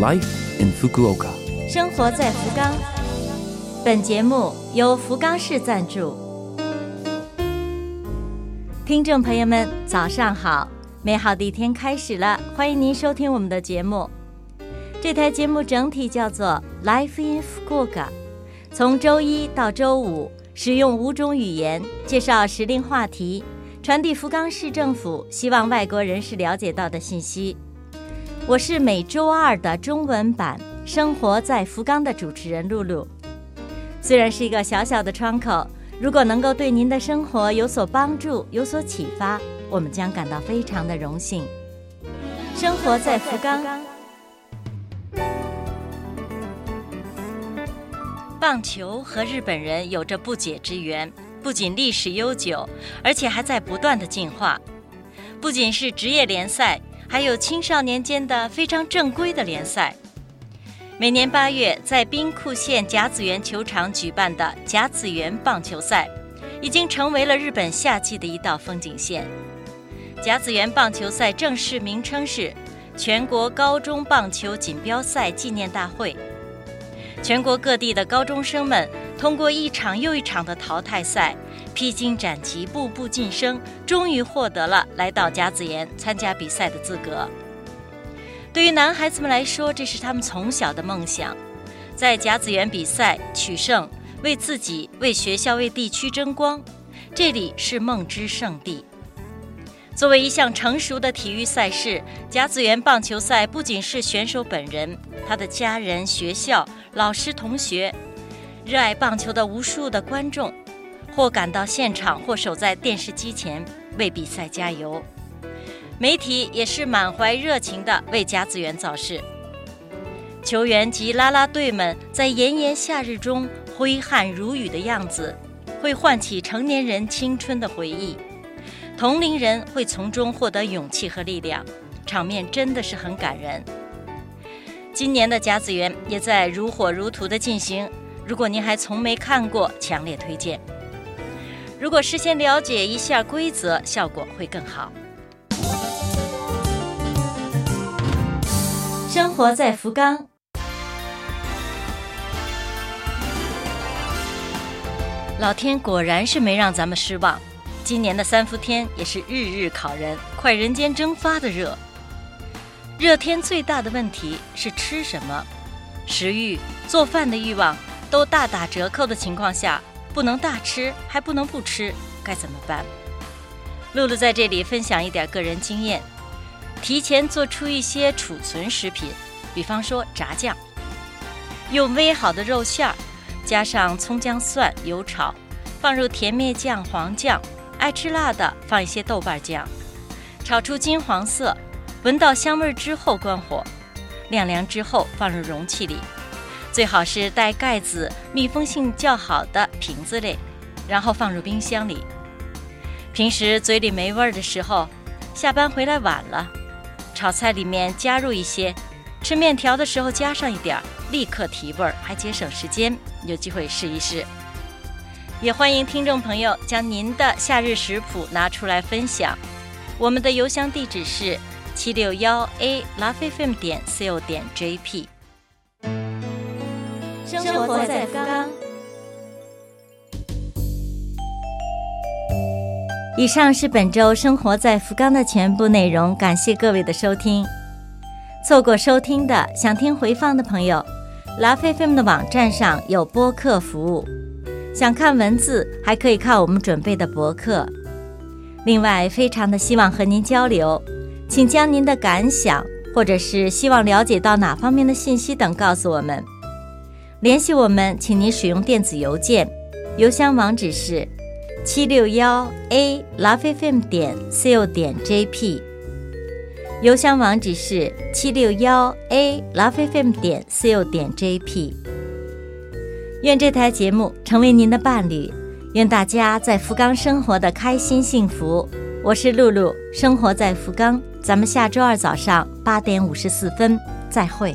Life in Fukuoka 生活在福冈。本节目由福冈市赞助。听众朋友们，早上好！美好的一天开始了，欢迎您收听我们的节目。这台节目整体叫做 Life in Fukuoka， 从周一到周五，使用5种语言介绍时令话题，传递福冈市政府希望外国人士了解到的信息。我是每周二的中文版生活在福冈的主持人露露。虽然是一个小小的窗口，如果能够对您的生活有所帮助，有所启发，我们将感到非常的荣幸。生活在福冈。棒球和日本人有着不解之缘，不仅历史悠久，而且还在不断的进化。不仅是职业联赛，还有青少年间的非常正规的联赛。每年8月，在兵库县甲子园球场举办的甲子园棒球赛，已经成为了日本夏季的一道风景线。甲子园棒球赛正式名称是全国高中棒球锦标赛纪念大会。全国各地的高中生们通过一场又一场的淘汰赛，披荆斩棘，步步晋升，终于获得了来到甲子园参加比赛的资格。对于男孩子们来说，这是他们从小的梦想，在甲子园比赛取胜，为自己、为学校、为地区争光，这里是梦之圣地。作为一项成熟的体育赛事，甲子园棒球赛不仅是选手本人、他的家人、学校、老师、同学，热爱棒球的无数的观众，或赶到现场，或守在电视机前为比赛加油。媒体也是满怀热情地为甲子园造势，球员及啦啦队们在炎炎夏日中挥汗如雨的样子，会唤起成年人青春的回忆，同龄人会从中获得勇气和力量，场面真的是很感人。今年的甲子园也在如火如荼地进行，如果您还从没看过，强烈推荐。如果事先了解一下规则，效果会更好。生活在福冈。老天果然是没让咱们失望，今年的三伏天也是日日烤人，快人间蒸发的热。热天最大的问题是吃什么，食欲、做饭的欲望都大打折扣的情况下，不能大吃，还不能不吃，该怎么办？露露在这里分享一点个人经验，提前做出一些储存食品，比方说炸酱，用煨好的肉馅儿，加上葱姜蒜油炒，放入甜面酱、黄酱，爱吃辣的放一些豆瓣酱，炒出金黄色，闻到香味之后关火，晾凉之后放入容器里，最好是带盖子、密封性较好的瓶子类，然后放入冰箱里。平时嘴里没味儿的时候，下班回来晚了，炒菜里面加入一些，吃面条的时候加上一点，立刻提味儿，还节省时间，有机会试一试。也欢迎听众朋友将您的夏日食谱拿出来分享，我们的邮箱地址是761@lafm.co.jp。 生活在福冈。以上是本周生活在福冈的全部内容，感谢各位的收听。错过收听的，想听回放的朋友， Life FM 的网站上有播客服务，想看文字还可以看我们准备的博客。另外，非常的希望和您交流，请将您的感想或者是希望了解到哪方面的信息等告诉我们。联系我们，请您使用电子邮件，邮箱网址是761@lafm.co.jp， 邮箱网址是761@lafm.co.jp。 愿这台节目成为您的伴侣，愿大家在福冈生活的开心幸福。我是露露，生活在福冈，咱们下周二早上8点54分再会。